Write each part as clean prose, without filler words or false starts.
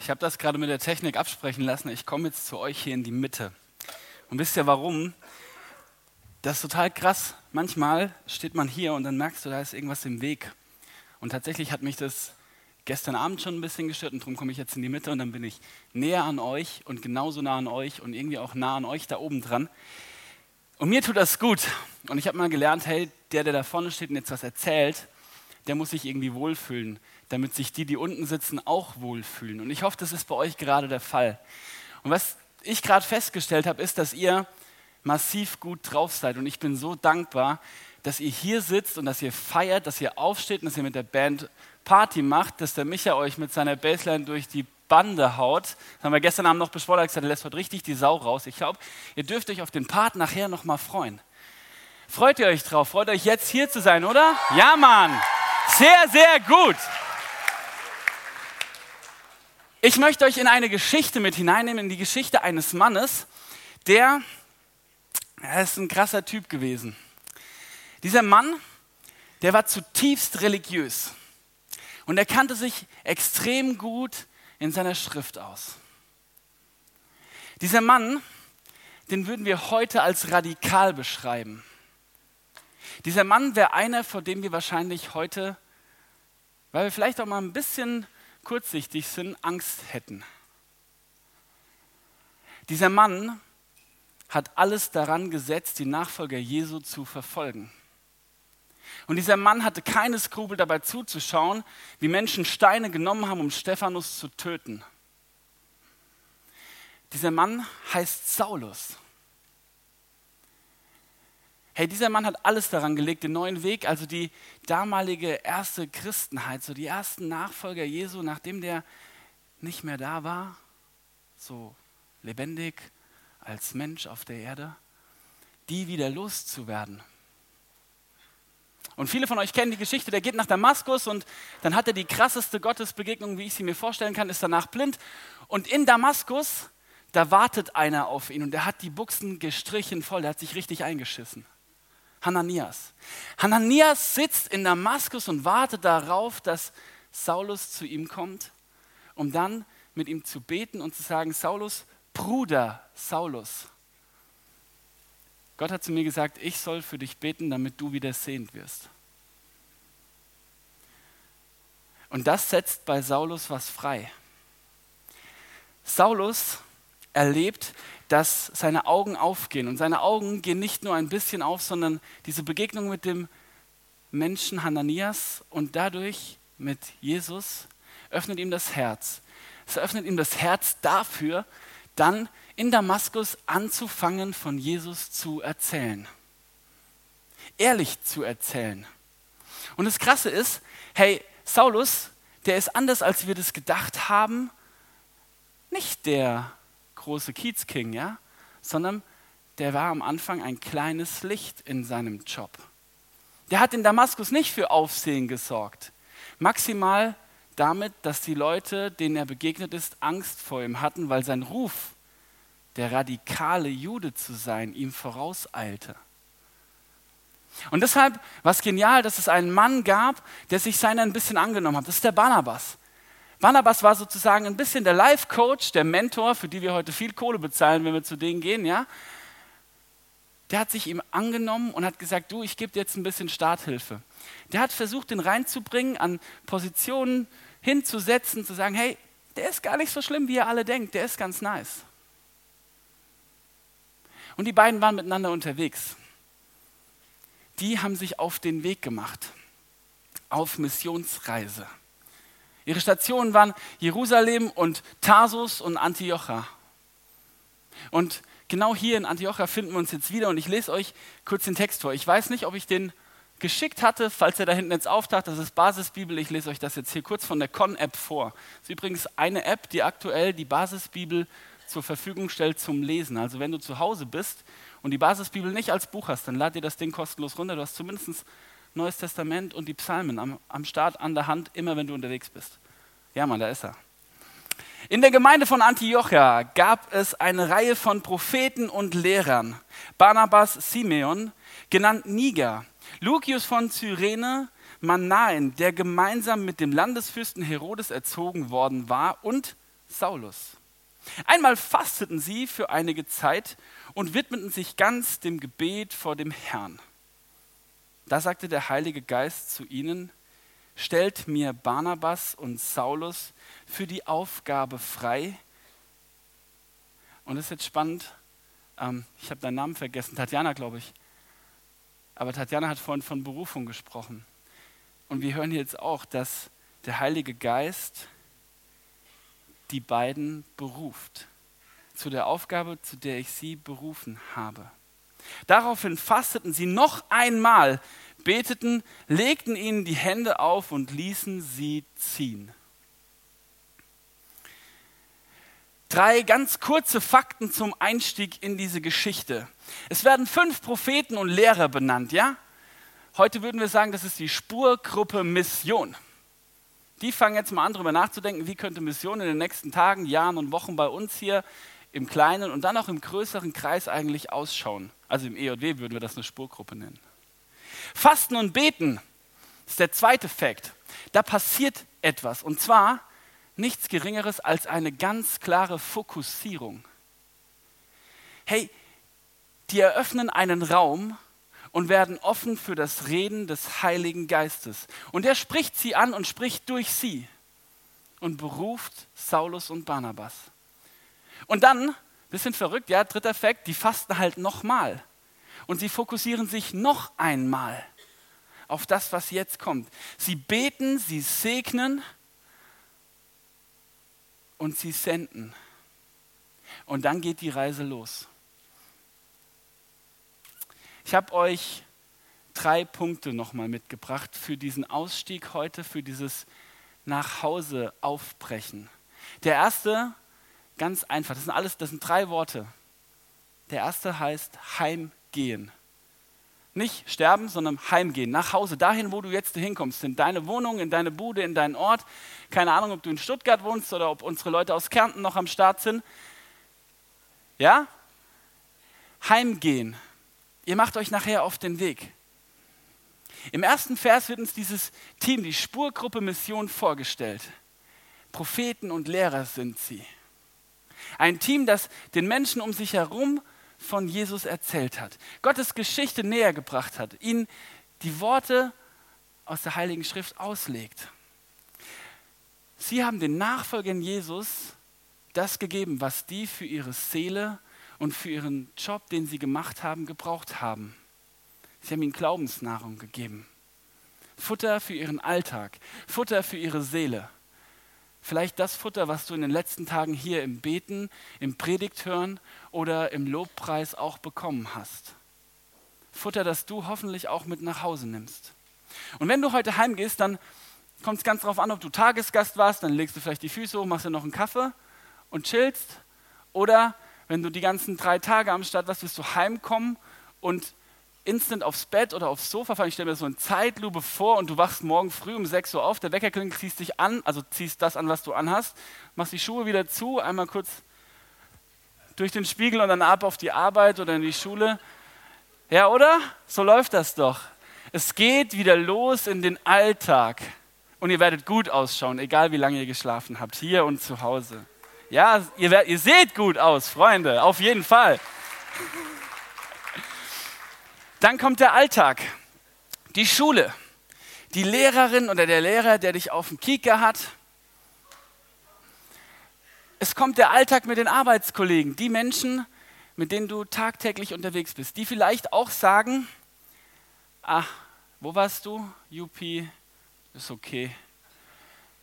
Ich habe das gerade mit der Technik absprechen lassen. Ich komme jetzt zu euch hier in die Mitte. Und wisst ihr warum? Das ist total krass. Manchmal steht man hier und dann merkst du, da ist irgendwas im Weg. Und tatsächlich hat mich das gestern Abend schon ein bisschen gestört und darum komme ich jetzt in die Mitte und dann bin ich näher an euch und genauso nah an euch und irgendwie auch nah an euch da oben dran. Und mir tut das gut. Und ich habe mal gelernt, hey, der da vorne steht und jetzt was erzählt, der muss sich irgendwie wohlfühlen, damit sich die unten sitzen, auch wohlfühlen. Und ich hoffe, das ist bei euch gerade der Fall. Und was ich gerade festgestellt habe, ist, dass ihr massiv gut drauf seid. Und ich bin so dankbar, dass ihr hier sitzt und dass ihr feiert, dass ihr aufsteht und dass ihr mit der Band Party macht, dass der Micha euch mit seiner Bassline durch die Bande haut. Das haben wir gestern Abend noch besprochen, er hat gesagt, er lässt heute richtig die Sau raus. Ich glaube, ihr dürft euch auf den Part nachher nochmal freuen. Freut ihr euch drauf? Freut euch jetzt hier zu sein, oder? Ja, Mann! Sehr, sehr gut! Ich möchte euch in eine Geschichte mit hineinnehmen, in die Geschichte eines Mannes, der ist ein krasser Typ gewesen. Dieser Mann, der war zutiefst religiös und er kannte sich extrem gut in seiner Schrift aus. Dieser Mann, den würden wir heute als radikal beschreiben. Dieser Mann wäre einer, vor dem wir wahrscheinlich heute, weil wir vielleicht auch mal ein bisschen kurzsichtig sind, Angst hätten. Dieser Mann hat alles daran gesetzt, die Nachfolger Jesu zu verfolgen. Und dieser Mann hatte keine Skrupel dabei zuzuschauen, wie Menschen Steine genommen haben, um Stephanus zu töten. Dieser Mann heißt Saulus. Hey, dieser Mann hat alles daran gelegt, den neuen Weg, also die damalige erste Christenheit, so die ersten Nachfolger Jesu, nachdem der nicht mehr da war, so lebendig als Mensch auf der Erde, die wieder loszuwerden. Und viele von euch kennen die Geschichte, der geht nach Damaskus und dann hat er die krasseste Gottesbegegnung, wie ich sie mir vorstellen kann, ist danach blind. Und in Damaskus, da wartet einer auf ihn und der hat die Buchsen gestrichen voll, der hat sich richtig eingeschissen. Hananias. Hananias sitzt in Damaskus und wartet darauf, dass Saulus zu ihm kommt, um dann mit ihm zu beten und zu sagen, Saulus, Bruder Saulus, Gott hat zu mir gesagt, ich soll für dich beten, damit du wieder sehend wirst. Und das setzt bei Saulus was frei. Saulus erlebt, dass seine Augen aufgehen. Und seine Augen gehen nicht nur ein bisschen auf, sondern diese Begegnung mit dem Menschen Hananias und dadurch mit Jesus öffnet ihm das Herz. Es öffnet ihm das Herz dafür, dann in Damaskus anzufangen, von Jesus zu erzählen. Ehrlich zu erzählen. Und das Krasse ist, hey, Saulus, der ist anders, als wir das gedacht haben, nicht der große Kiezking, ja, sondern der war am Anfang ein kleines Licht in seinem Job. Der hat in Damaskus nicht für Aufsehen gesorgt. Maximal damit, dass die Leute, denen er begegnet ist, Angst vor ihm hatten, weil sein Ruf, der radikale Jude zu sein, ihm vorauseilte. Und deshalb war es genial, dass es einen Mann gab, der sich seiner ein bisschen angenommen hat. Das ist der Barnabas. Barnabas war sozusagen ein bisschen der Life-Coach, der Mentor, für die wir heute viel Kohle bezahlen, wenn wir zu denen gehen, ja. Der hat sich ihm angenommen und hat gesagt, du, ich gebe dir jetzt ein bisschen Starthilfe. Der hat versucht, den reinzubringen, an Positionen hinzusetzen, zu sagen, hey, der ist gar nicht so schlimm, wie ihr alle denkt, der ist ganz nice. Und die beiden waren miteinander unterwegs. Die haben sich auf den Weg gemacht, auf Missionsreise. Ihre Stationen waren Jerusalem und Tarsus und Antiochia. Und genau hier in Antiochia finden wir uns jetzt wieder und ich lese euch kurz den Text vor. Ich weiß nicht, ob ich den geschickt hatte, falls er da hinten jetzt auftaucht, das ist Basisbibel, ich lese euch das jetzt hier kurz von der Con-App vor. Das ist übrigens eine App, die aktuell die Basisbibel zur Verfügung stellt zum Lesen. Also wenn du zu Hause bist und die Basisbibel nicht als Buch hast, dann lad dir das Ding kostenlos runter. Du hast zumindest Neues Testament und die Psalmen am Start, an der Hand, immer wenn du unterwegs bist. Ja Mann, da ist er. In der Gemeinde von Antiochia gab es eine Reihe von Propheten und Lehrern. Barnabas Simeon, genannt Niger, Lukius von Cyrene, Manaen, der gemeinsam mit dem Landesfürsten Herodes erzogen worden war, und Saulus. Einmal fasteten sie für einige Zeit und widmeten sich ganz dem Gebet vor dem Herrn. Da sagte der Heilige Geist zu ihnen: Stellt mir Barnabas und Saulus für die Aufgabe frei. Und das ist jetzt spannend, ich habe deinen Namen vergessen, Tatjana, glaube ich. Aber Tatjana hat vorhin von Berufung gesprochen. Und wir hören jetzt auch, dass der Heilige Geist die beiden beruft. Zu der Aufgabe, zu der ich sie berufen habe. Daraufhin fasteten sie noch einmal, beteten, legten ihnen die Hände auf und ließen sie ziehen. 3 ganz kurze Fakten zum Einstieg in diese Geschichte. Es werden 5 Propheten und Lehrer benannt, ja? Heute würden wir sagen, das ist die Spurgruppe Mission. Die fangen jetzt mal an, darüber nachzudenken, wie könnte Mission in den nächsten Tagen, Jahren und Wochen bei uns hier im kleinen und dann auch im größeren Kreis eigentlich ausschauen. Also im EJW würden wir das eine Spurgruppe nennen. Fasten und Beten ist der zweite Fakt. Da passiert etwas, und zwar nichts Geringeres als eine ganz klare Fokussierung. Hey, die eröffnen einen Raum und werden offen für das Reden des Heiligen Geistes. Und er spricht sie an und spricht durch sie und beruft Saulus und Barnabas. Und dann, bisschen verrückt, ja, 3. Fakt, die fasten halt nochmal. Und sie fokussieren sich noch einmal auf das, was jetzt kommt. Sie beten, sie segnen und sie senden. Und dann geht die Reise los. Ich habe euch 3 Punkte nochmal mitgebracht für diesen Ausstieg heute, für dieses Nachhause-Aufbrechen. Der erste, ganz einfach, das sind 3 Worte. Der erste heißt Heimgehen. Nicht sterben, sondern heimgehen, nach Hause, dahin, wo du jetzt hinkommst, in deine Wohnung, in deine Bude, in deinen Ort. Keine Ahnung, ob du in Stuttgart wohnst oder ob unsere Leute aus Kärnten noch am Start sind. Ja? Heimgehen. Ihr macht euch nachher auf den Weg. Im ersten Vers wird uns dieses Team, die Spurgruppe Mission, vorgestellt. Propheten und Lehrer sind sie. Ein Team, das den Menschen um sich herum von Jesus erzählt hat, Gottes Geschichte näher gebracht hat, ihnen die Worte aus der Heiligen Schrift auslegt. Sie haben den Nachfolgern Jesus das gegeben, was die für ihre Seele und für ihren Job, den sie gemacht haben, gebraucht haben. Sie haben ihnen Glaubensnahrung gegeben. Futter für ihren Alltag, Futter für ihre Seele. Vielleicht das Futter, was du in den letzten Tagen hier im Beten, im Predigthören oder im Lobpreis auch bekommen hast. Futter, das du hoffentlich auch mit nach Hause nimmst. Und wenn du heute heimgehst, dann kommt es ganz drauf an, ob du Tagesgast warst, dann legst du vielleicht die Füße hoch, machst dir noch einen Kaffee und chillst. Oder wenn du die ganzen 3 Tage am Start warst, wirst du heimkommen und instant aufs Bett oder aufs Sofa fallen. Ich stelle mir das so in Zeitlupe vor und du wachst morgen früh um 6 Uhr auf, der Wecker klingelt, ziehst dich an, also ziehst das an, was du anhast, machst die Schuhe wieder zu, einmal kurz durch den Spiegel und dann ab auf die Arbeit oder in die Schule. Ja, oder? So läuft das doch. Es geht wieder los in den Alltag und ihr werdet gut ausschauen, egal wie lange ihr geschlafen habt, hier und zu Hause. Ja, ihr seht gut aus, Freunde, auf jeden Fall. Dann kommt der Alltag, die Schule, die Lehrerin oder der Lehrer, der dich auf dem Kieker hat. Es kommt der Alltag mit den Arbeitskollegen, die Menschen, mit denen du tagtäglich unterwegs bist, die vielleicht auch sagen, ach, wo warst du? Juppie, ist okay.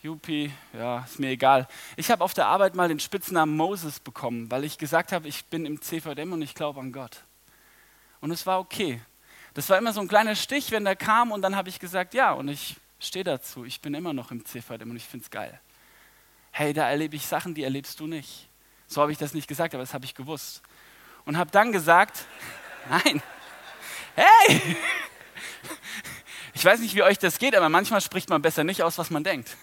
Juppie, ja, ist mir egal. Ich habe auf der Arbeit mal den Spitznamen Moses bekommen, weil ich gesagt habe, ich bin im CVJM und ich glaube an Gott. Und es war okay. Das war immer so ein kleiner Stich, wenn der kam, und dann habe ich gesagt, ja, und ich stehe dazu, ich bin immer noch im CVJM und ich finde es geil. Hey, da erlebe ich Sachen, die erlebst du nicht. So habe ich das nicht gesagt, aber das habe ich gewusst. Und habe dann gesagt, nein, hey, ich weiß nicht, wie euch das geht, aber manchmal spricht man besser nicht aus, was man denkt.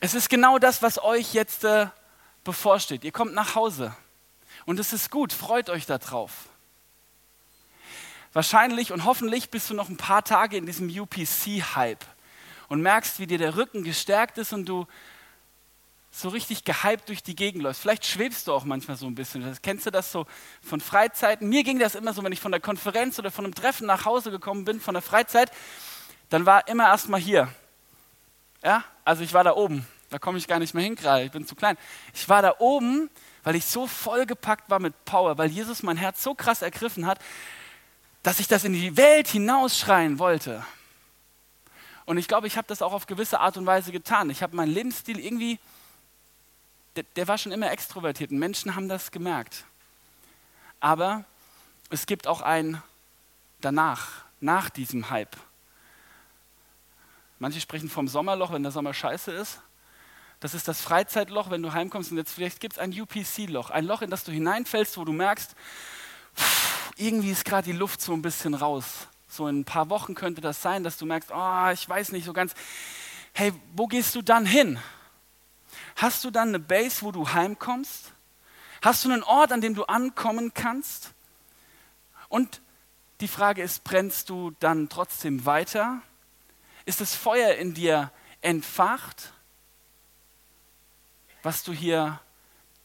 Es ist genau das, was euch jetzt bevorsteht. Ihr kommt nach Hause und es ist gut, freut euch darauf. Wahrscheinlich und hoffentlich bist du noch ein paar Tage in diesem UPC-Hype und merkst, wie dir der Rücken gestärkt ist und du so richtig gehypt durch die Gegend läufst. Vielleicht schwebst du auch manchmal so ein bisschen. Kennst du das so von Freizeiten? Mir ging das immer so, wenn ich von der Konferenz oder von einem Treffen nach Hause gekommen bin, von der Freizeit, dann war immer erstmal hier. Ja, also ich war da oben, da komme ich gar nicht mehr hin gerade, ich bin zu klein. Ich war da oben, weil ich so vollgepackt war mit Power, weil Jesus mein Herz so krass ergriffen hat, dass ich das in die Welt hinausschreien wollte. Und ich glaube, ich habe das auch auf gewisse Art und Weise getan. Ich habe meinen Lebensstil irgendwie, der war schon immer extrovertiert und Menschen haben das gemerkt. Aber es gibt auch ein Danach, nach diesem Hype. Manche sprechen vom Sommerloch, wenn der Sommer scheiße ist. Das ist das Freizeitloch, wenn du heimkommst und jetzt vielleicht gibt es ein UPC-Loch. Ein Loch, in das du hineinfällst, wo du merkst, irgendwie ist gerade die Luft so ein bisschen raus. So in ein paar Wochen könnte das sein, dass du merkst, oh, ich weiß nicht so ganz. Hey, wo gehst du dann hin? Hast du dann eine Base, wo du heimkommst? Hast du einen Ort, an dem du ankommen kannst? Und die Frage ist, brennst du dann trotzdem weiter? Ist das Feuer in dir entfacht, was du hier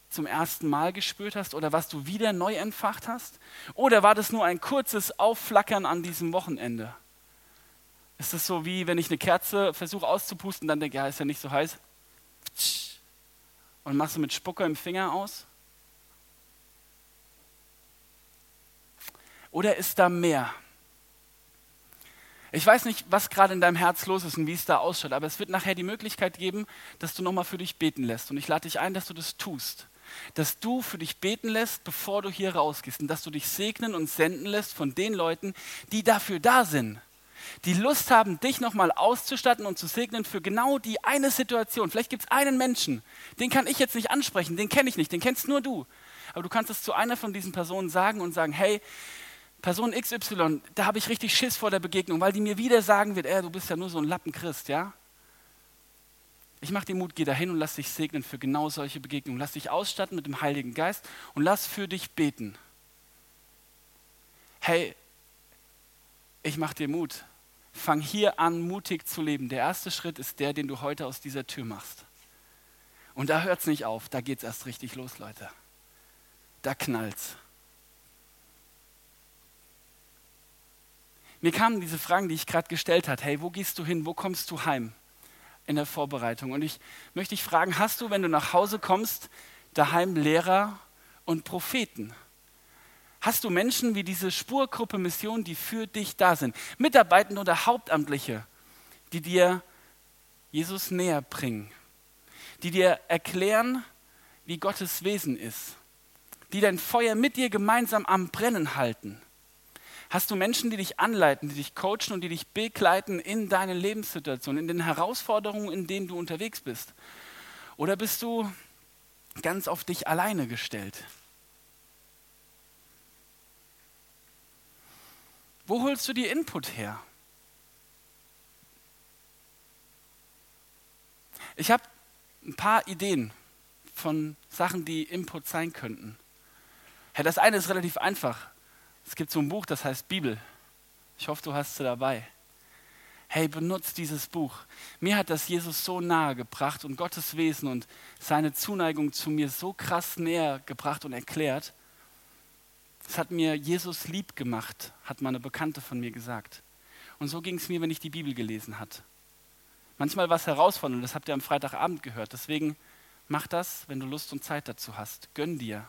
zum ersten Mal gespürt hast oder was du wieder neu entfacht hast? Oder war das nur ein kurzes Aufflackern an diesem Wochenende? Ist das so, wie wenn ich eine Kerze versuche auszupusten, dann denke ich, ja, ist ja nicht so heiß. Und machst du mit Spucke im Finger aus? Oder ist da mehr? Ich weiß nicht, was gerade in deinem Herz los ist und wie es da ausschaut, aber es wird nachher die Möglichkeit geben, dass du nochmal für dich beten lässt. Und ich lade dich ein, dass du das tust. Dass du für dich beten lässt, bevor du hier rausgehst. Und dass du dich segnen und senden lässt von den Leuten, die dafür da sind. Die Lust haben, dich nochmal auszustatten und zu segnen für genau die eine Situation. Vielleicht gibt es einen Menschen, den kann ich jetzt nicht ansprechen, den kenne ich nicht, den kennst nur du. Aber du kannst es zu einer von diesen Personen sagen und sagen, hey, Person XY, da habe ich richtig Schiss vor der Begegnung, weil die mir wieder sagen wird, du bist ja nur so ein Lappenchrist, ja? Ich mache dir Mut, geh dahin und lass dich segnen für genau solche Begegnungen. Lass dich ausstatten mit dem Heiligen Geist und lass für dich beten. Hey, ich mache dir Mut. Fang hier an, mutig zu leben. Der erste Schritt ist der, den du heute aus dieser Tür machst. Und da hört es nicht auf, da geht es erst richtig los, Leute. Da knallt's. Mir kamen diese Fragen, die ich gerade gestellt habe. Hey, wo gehst du hin? Wo kommst du heim? In der Vorbereitung. Und ich möchte dich fragen, hast du, wenn du nach Hause kommst, daheim Lehrer und Propheten? Hast du Menschen wie diese Spurgruppe Mission, die für dich da sind? Mitarbeitende oder Hauptamtliche, die dir Jesus näher bringen, die dir erklären, wie Gottes Wesen ist, die dein Feuer mit dir gemeinsam am Brennen halten. Hast du Menschen, die dich anleiten, die dich coachen und die dich begleiten in deinen Lebenssituationen, in den Herausforderungen, in denen du unterwegs bist? Oder bist du ganz auf dich alleine gestellt? Wo holst du dir Input her? Ich habe ein paar Ideen von Sachen, die Input sein könnten. Ja, das eine ist relativ einfach. Es gibt so ein Buch, das heißt Bibel. Ich hoffe, du hast sie dabei. Hey, benutzt dieses Buch. Mir hat das Jesus so nahe gebracht und Gottes Wesen und seine Zuneigung zu mir so krass näher gebracht und erklärt. Das hat mir Jesus lieb gemacht, hat meine Bekannte von mir gesagt. Und so ging es mir, wenn ich die Bibel gelesen habe. Manchmal war es herausfordernd, das habt ihr am Freitagabend gehört. Deswegen mach das, wenn du Lust und Zeit dazu hast. Gönn dir.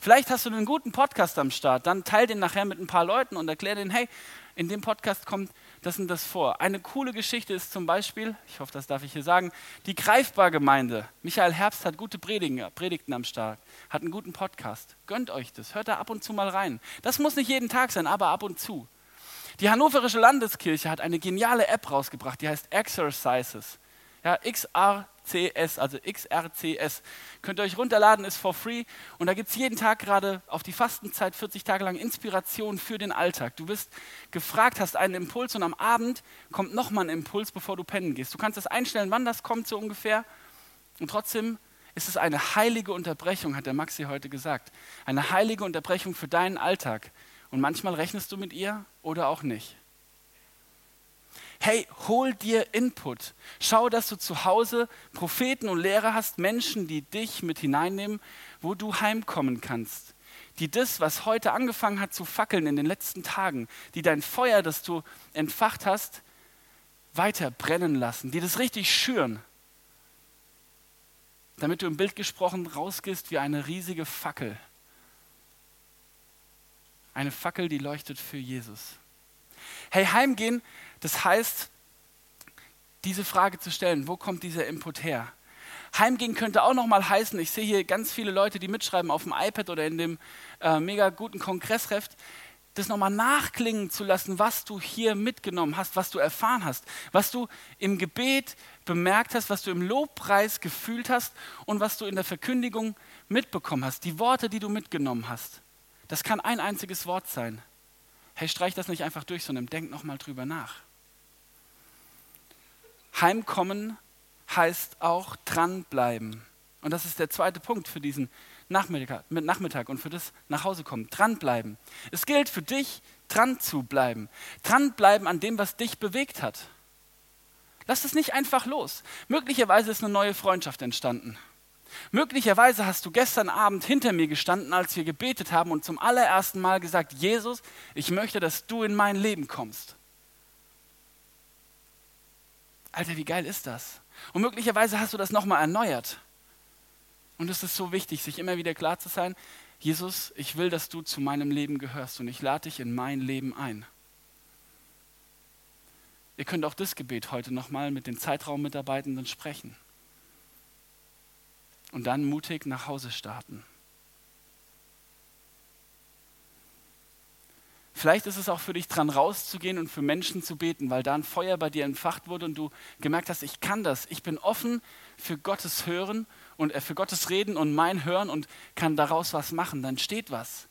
Vielleicht hast du einen guten Podcast am Start, dann teile den nachher mit ein paar Leuten und erklär denen, hey, in dem Podcast kommt das und das vor. Eine coole Geschichte ist zum Beispiel, ich hoffe, das darf ich hier sagen, die Greifbargemeinde. Michael Herbst hat gute Predigten am Start, hat einen guten Podcast. Gönnt euch das, hört da ab und zu mal rein. Das muss nicht jeden Tag sein, aber ab und zu. Die Hannoverische Landeskirche hat eine geniale App rausgebracht, die heißt Exercises. Ja, XRCS, also XRCS. Könnt ihr euch runterladen, ist for free. Und da gibt es jeden Tag gerade auf die Fastenzeit 40 Tage lang Inspiration für den Alltag. Du bist gefragt, hast einen Impuls und am Abend kommt nochmal ein Impuls, bevor du pennen gehst. Du kannst das einstellen, wann das kommt, so ungefähr. Und trotzdem ist es eine heilige Unterbrechung, hat der Maxi heute gesagt. Eine heilige Unterbrechung für deinen Alltag. Und manchmal rechnest du mit ihr oder auch nicht. Hey, hol dir Input. Schau, dass du zu Hause Propheten und Lehrer hast, Menschen, die dich mit hineinnehmen, wo du heimkommen kannst. Die das, was heute angefangen hat zu fackeln in den letzten Tagen, die dein Feuer, das du entfacht hast, weiter brennen lassen, die das richtig schüren. Damit du im Bild gesprochen rausgehst wie eine riesige Fackel. Eine Fackel, die leuchtet für Jesus. Hey, heimgehen, das heißt, diese Frage zu stellen, wo kommt dieser Input her? Heimgehen könnte auch nochmal heißen, ich sehe hier ganz viele Leute, die mitschreiben auf dem iPad oder in dem mega guten Kongressheft, das nochmal nachklingen zu lassen, was du hier mitgenommen hast, was du erfahren hast, was du im Gebet bemerkt hast, was du im Lobpreis gefühlt hast und was du in der Verkündigung mitbekommen hast, die Worte, die du mitgenommen hast. Das kann ein einziges Wort sein. Hey, streich das nicht einfach durch, sondern denk nochmal drüber nach. Heimkommen heißt auch dranbleiben. Und das ist der zweite Punkt für diesen Nachmittag und für das Nachhausekommen. Dranbleiben. Es gilt für dich, dran zu bleiben. Dranbleiben an dem, was dich bewegt hat. Lass es nicht einfach los. Möglicherweise ist eine neue Freundschaft entstanden. Möglicherweise hast du gestern Abend hinter mir gestanden, als wir gebetet haben und zum allerersten Mal gesagt, Jesus, ich möchte, dass du in mein Leben kommst. Alter, wie geil ist das? Und möglicherweise hast du das nochmal erneuert. Und es ist so wichtig, sich immer wieder klar zu sein, Jesus, ich will, dass du zu meinem Leben gehörst und ich lade dich in mein Leben ein. Ihr könnt auch das Gebet heute nochmal mit den Zeitraummitarbeitenden sprechen. Und dann mutig nach Hause starten. Vielleicht ist es auch für dich dran, rauszugehen und für Menschen zu beten, weil da ein Feuer bei dir entfacht wurde und du gemerkt hast, ich kann das. Ich bin offen für Gottes Hören und für Gottes Reden und mein Hören und kann daraus was machen. Dann steht was.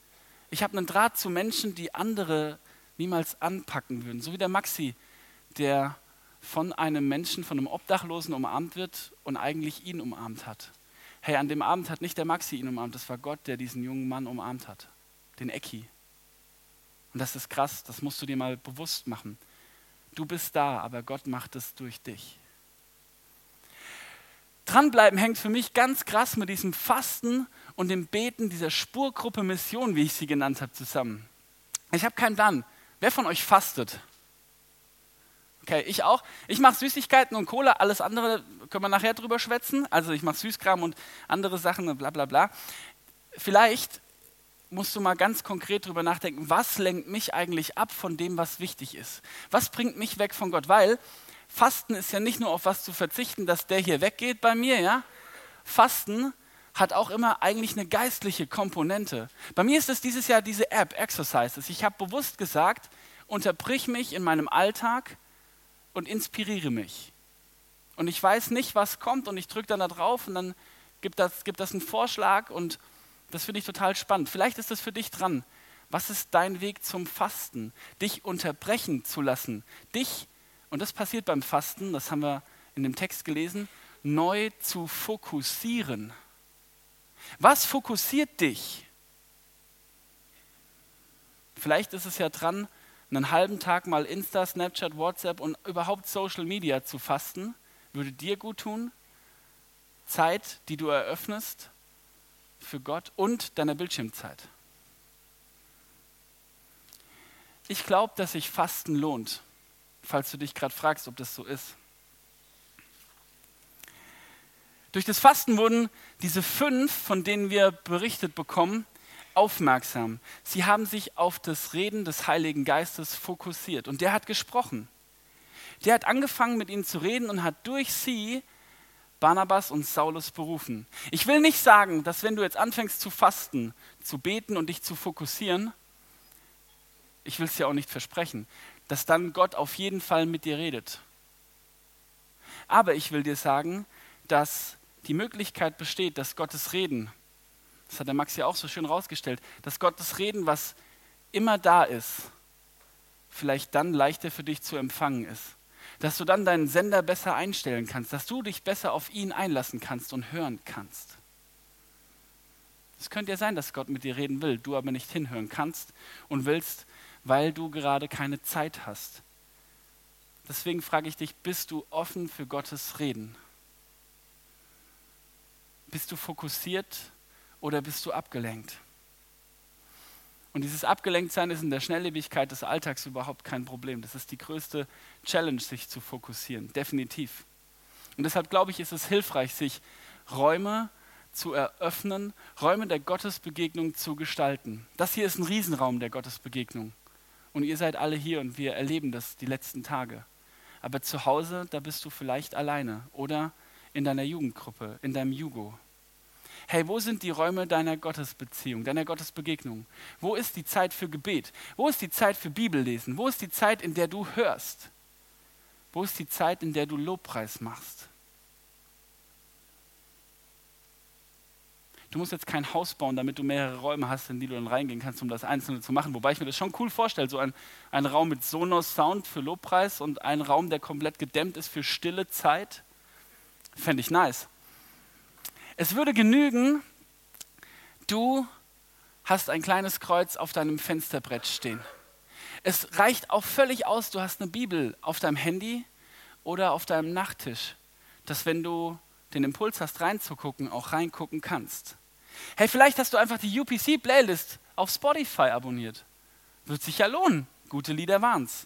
Ich habe einen Draht zu Menschen, die andere niemals anpacken würden. So wie der Maxi, der von einem Menschen, von einem Obdachlosen umarmt wird und eigentlich ihn umarmt hat. Hey, an dem Abend hat nicht der Maxi ihn umarmt, das war Gott, der diesen jungen Mann umarmt hat, den Ecki. Und das ist krass, das musst du dir mal bewusst machen. Du bist da, aber Gott macht es durch dich. Dranbleiben hängt für mich ganz krass mit diesem Fasten und dem Beten dieser Spurgruppe Mission, wie ich sie genannt habe, zusammen. Ich habe keinen Plan. Wer von euch fastet? Okay, ich auch. Ich mache Süßigkeiten und Cola, alles andere können wir nachher drüber schwätzen. Also ich mache Süßkram und andere Sachen, bla bla bla. Vielleicht musst du mal ganz konkret drüber nachdenken, was lenkt mich eigentlich ab von dem, was wichtig ist? Was bringt mich weg von Gott? Weil Fasten ist ja nicht nur auf was zu verzichten, dass der hier weggeht bei mir, ja? Fasten hat auch immer eigentlich eine geistliche Komponente. Bei mir ist es dieses Jahr diese App, Exercises. Ich habe bewusst gesagt, unterbrich mich in meinem Alltag und inspiriere mich. Und ich weiß nicht, was kommt und ich drücke dann da drauf und dann gibt das einen Vorschlag und das finde ich total spannend. Vielleicht ist das für dich dran. Was ist dein Weg zum Fasten? Dich unterbrechen zu lassen. Dich, und das passiert beim Fasten, das haben wir in dem Text gelesen, neu zu fokussieren. Was fokussiert dich? Vielleicht ist es ja dran, einen halben Tag mal Insta, Snapchat, WhatsApp und überhaupt Social Media zu fasten, würde dir gut tun. Zeit, die du eröffnest für Gott und deiner Bildschirmzeit. Ich glaube, dass sich Fasten lohnt, falls du dich gerade fragst, ob das so ist. Durch das Fasten wurden diese 5, von denen wir berichtet bekommen, aufmerksam. Sie haben sich auf das Reden des Heiligen Geistes fokussiert. Und der hat gesprochen. Der hat angefangen, mit ihnen zu reden und hat durch sie Barnabas und Saulus berufen. Ich will nicht sagen, dass wenn du jetzt anfängst zu fasten, zu beten und dich zu fokussieren, ich will es ja auch nicht versprechen, dass dann Gott auf jeden Fall mit dir redet. Aber ich will dir sagen, dass die Möglichkeit besteht, dass Gottes Reden, das hat der Max ja auch so schön rausgestellt, dass Gottes Reden, was immer da ist, vielleicht dann leichter für dich zu empfangen ist. Dass du dann deinen Sender besser einstellen kannst, dass du dich besser auf ihn einlassen kannst und hören kannst. Es könnte ja sein, dass Gott mit dir reden will, du aber nicht hinhören kannst und willst, weil du gerade keine Zeit hast. Deswegen frage ich dich, bist du offen für Gottes Reden? Bist du fokussiert oder bist du abgelenkt? Und dieses Abgelenktsein ist in der Schnelllebigkeit des Alltags überhaupt kein Problem. Das ist die größte Challenge, sich zu fokussieren, definitiv. Und deshalb glaube ich, ist es hilfreich, sich Räume zu eröffnen, Räume der Gottesbegegnung zu gestalten. Das hier ist ein Riesenraum der Gottesbegegnung. Und ihr seid alle hier und wir erleben das die letzten Tage. Aber zu Hause, da bist du vielleicht alleine oder in deiner Jugendgruppe, in deinem Jugo. Hey, wo sind die Räume deiner Gottesbeziehung, deiner Gottesbegegnung? Wo ist die Zeit für Gebet? Wo ist die Zeit für Bibellesen? Wo ist die Zeit, in der du hörst? Wo ist die Zeit, in der du Lobpreis machst? Du musst jetzt kein Haus bauen, damit du mehrere Räume hast, in die du dann reingehen kannst, um das Einzelne zu machen. Wobei ich mir das schon cool vorstelle, so ein Raum mit Sonos-Sound für Lobpreis und ein Raum, der komplett gedämmt ist für stille Zeit. Fände ich nice. Es würde genügen, du hast ein kleines Kreuz auf deinem Fensterbrett stehen. Es reicht auch völlig aus, du hast eine Bibel auf deinem Handy oder auf deinem Nachttisch, dass wenn du den Impuls hast, reinzugucken, auch reingucken kannst. Hey, vielleicht hast du einfach die UPC-Playlist auf Spotify abonniert. Wird sich ja lohnen. Gute Lieder waren's.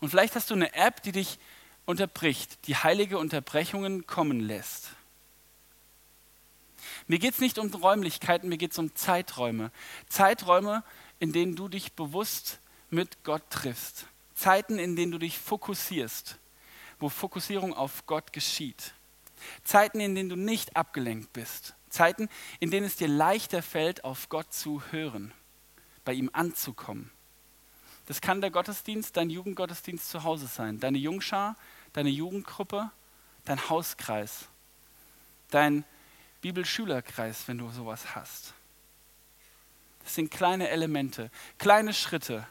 Und vielleicht hast du eine App, die dich unterbricht, die heilige Unterbrechungen kommen lässt. Mir geht es nicht um Räumlichkeiten, mir geht es um Zeiträume. Zeiträume, in denen du dich bewusst mit Gott triffst. Zeiten, in denen du dich fokussierst, wo Fokussierung auf Gott geschieht. Zeiten, in denen du nicht abgelenkt bist. Zeiten, in denen es dir leichter fällt, auf Gott zu hören, bei ihm anzukommen. Das kann der Gottesdienst, dein Jugendgottesdienst zu Hause sein, deine Jungschar, deine Jugendgruppe, dein Hauskreis, dein Bibelschülerkreis, wenn du sowas hast. Das sind kleine Elemente, kleine Schritte,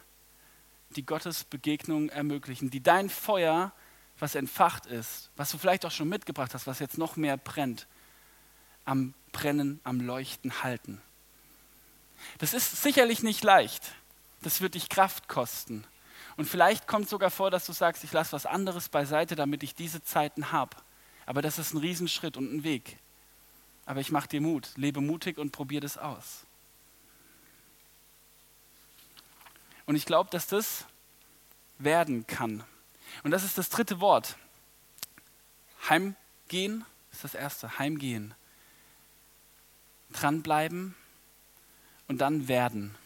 die Gottes Begegnung ermöglichen, die dein Feuer, was entfacht ist, was du vielleicht auch schon mitgebracht hast, was jetzt noch mehr brennt, am Brennen, am Leuchten halten. Das ist sicherlich nicht leicht. Das wird dich Kraft kosten. Und vielleicht kommt sogar vor, dass du sagst, ich lasse was anderes beiseite, damit ich diese Zeiten habe. Aber das ist ein Riesenschritt und ein Weg. Aber ich mache dir Mut. Lebe mutig und probier das aus. Und ich glaube, dass das werden kann. Und das ist das dritte Wort. Heimgehen ist das erste. Heimgehen. Dranbleiben und dann werden.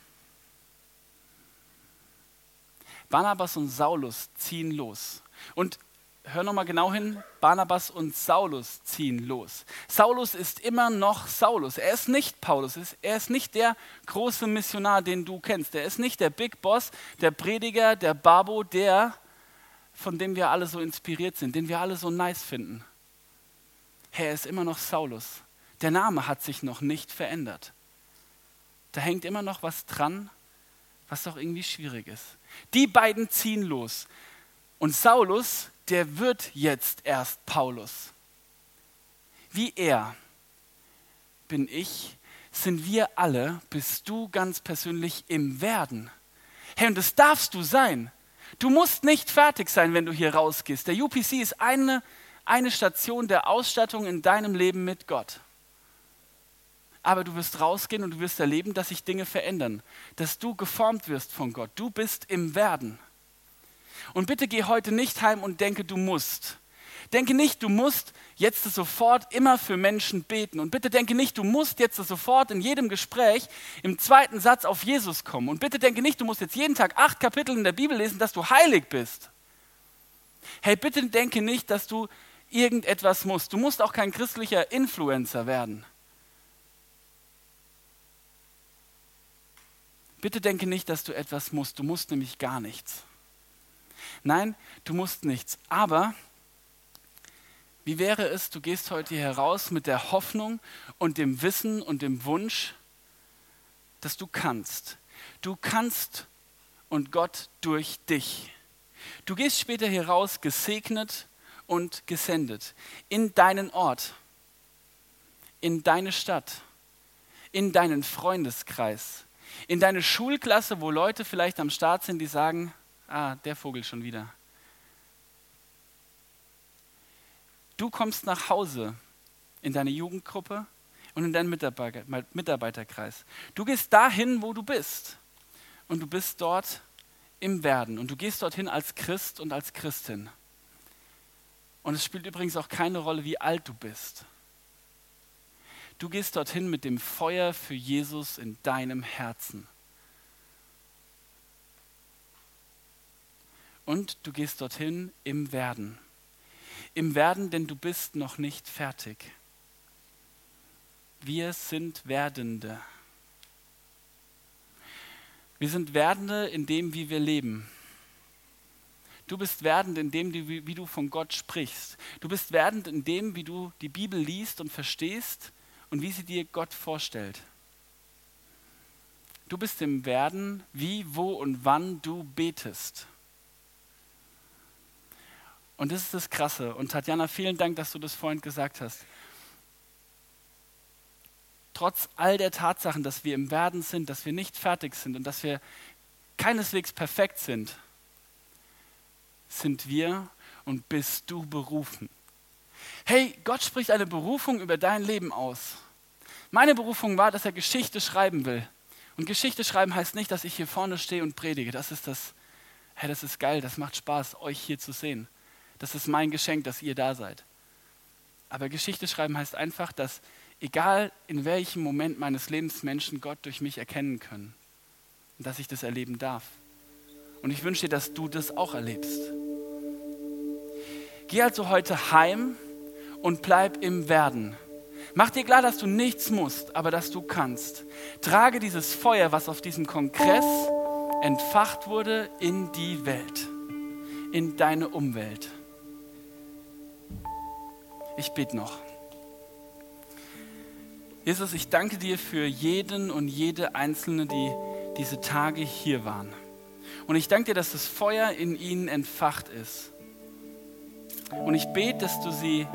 Barnabas und Saulus ziehen los. Und hör nochmal genau hin, Barnabas und Saulus ziehen los. Saulus ist immer noch Saulus. Er ist nicht Paulus, er ist nicht der große Missionar, den du kennst. Er ist nicht der Big Boss, der Prediger, der Babo, der, von dem wir alle so inspiriert sind, den wir alle so nice finden. Er ist immer noch Saulus. Der Name hat sich noch nicht verändert. Da hängt immer noch was dran, was doch irgendwie schwierig ist. Die beiden ziehen los. Und Saulus, der wird jetzt erst Paulus. Wie er bin ich, sind wir alle, bist du ganz persönlich im Werden. Hey, und das darfst du sein. Du musst nicht fertig sein, wenn du hier rausgehst. Der UPC ist eine Station der Ausstattung in deinem Leben mit Gott. Aber du wirst rausgehen und du wirst erleben, dass sich Dinge verändern, dass du geformt wirst von Gott. Du bist im Werden. Und bitte geh heute nicht heim und denke, du musst. Denke nicht, du musst jetzt sofort immer für Menschen beten. Und bitte denke nicht, du musst jetzt sofort in jedem Gespräch im zweiten Satz auf Jesus kommen. Und bitte denke nicht, du musst jetzt jeden Tag 8 Kapitel in der Bibel lesen, dass du heilig bist. Hey, bitte denke nicht, dass du irgendetwas musst. Du musst auch kein christlicher Influencer werden. Bitte denke nicht, dass du etwas musst. Du musst nämlich gar nichts. Nein, du musst nichts. Aber wie wäre es, du gehst heute hier raus mit der Hoffnung und dem Wissen und dem Wunsch, dass du kannst. Du kannst und Gott durch dich. Du gehst später hier raus gesegnet und gesendet. In deinen Ort, in deine Stadt, in deinen Freundeskreis, in deine Schulklasse, wo Leute vielleicht am Start sind, die sagen, ah, der Vogel schon wieder. Du kommst nach Hause in deine Jugendgruppe und in deinen Mitarbeiterkreis. Du gehst dahin, wo du bist. Und du bist dort im Werden. Und du gehst dorthin als Christ und als Christin. Und es spielt übrigens auch keine Rolle, wie alt du bist. Du gehst dorthin mit dem Feuer für Jesus in deinem Herzen. Und du gehst dorthin im Werden. Im Werden, denn du bist noch nicht fertig. Wir sind Werdende. Wir sind Werdende in dem, wie wir leben. Du bist Werdend in dem, wie du von Gott sprichst. Du bist Werdend in dem, wie du die Bibel liest und verstehst und wie sie dir Gott vorstellt. Du bist im Werden, wie, wo und wann du betest. Und das ist das Krasse. Und Tatjana, vielen Dank, dass du das vorhin gesagt hast. Trotz all der Tatsachen, dass wir im Werden sind, dass wir nicht fertig sind und dass wir keineswegs perfekt sind, sind wir und bist du berufen. Hey, Gott spricht eine Berufung über dein Leben aus. Meine Berufung war, dass er Geschichte schreiben will. Und Geschichte schreiben heißt nicht, dass ich hier vorne stehe und predige. Hey, das ist geil, das macht Spaß, euch hier zu sehen. Das ist mein Geschenk, dass ihr da seid. Aber Geschichte schreiben heißt einfach, dass egal in welchem Moment meines Lebens Menschen Gott durch mich erkennen können. Und dass ich das erleben darf. Und ich wünsche dir, dass du das auch erlebst. Geh also heute heim und bleib im Werden. Mach dir klar, dass du nichts musst, aber dass du kannst. Trage dieses Feuer, was auf diesem Kongress entfacht wurde, in die Welt, in deine Umwelt. Ich bete noch. Jesus, ich danke dir für jeden und jede Einzelne, die diese Tage hier waren. Und ich danke dir, dass das Feuer in ihnen entfacht ist. Und ich bete, dass du sie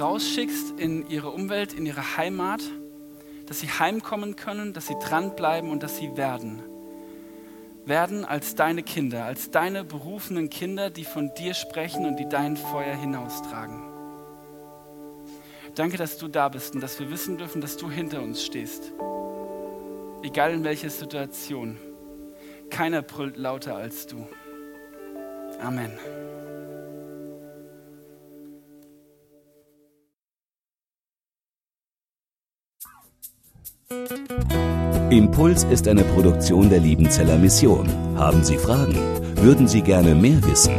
rausschickst in ihre Umwelt, in ihre Heimat, dass sie heimkommen können, dass sie dranbleiben und dass sie werden. Werden als deine Kinder, als deine berufenen Kinder, die von dir sprechen und die dein Feuer hinaustragen. Danke, dass du da bist und dass wir wissen dürfen, dass du hinter uns stehst. Egal in welcher Situation. Keiner brüllt lauter als du. Amen. Impuls ist eine Produktion der Liebenzeller Mission. Haben Sie Fragen? Würden Sie gerne mehr wissen?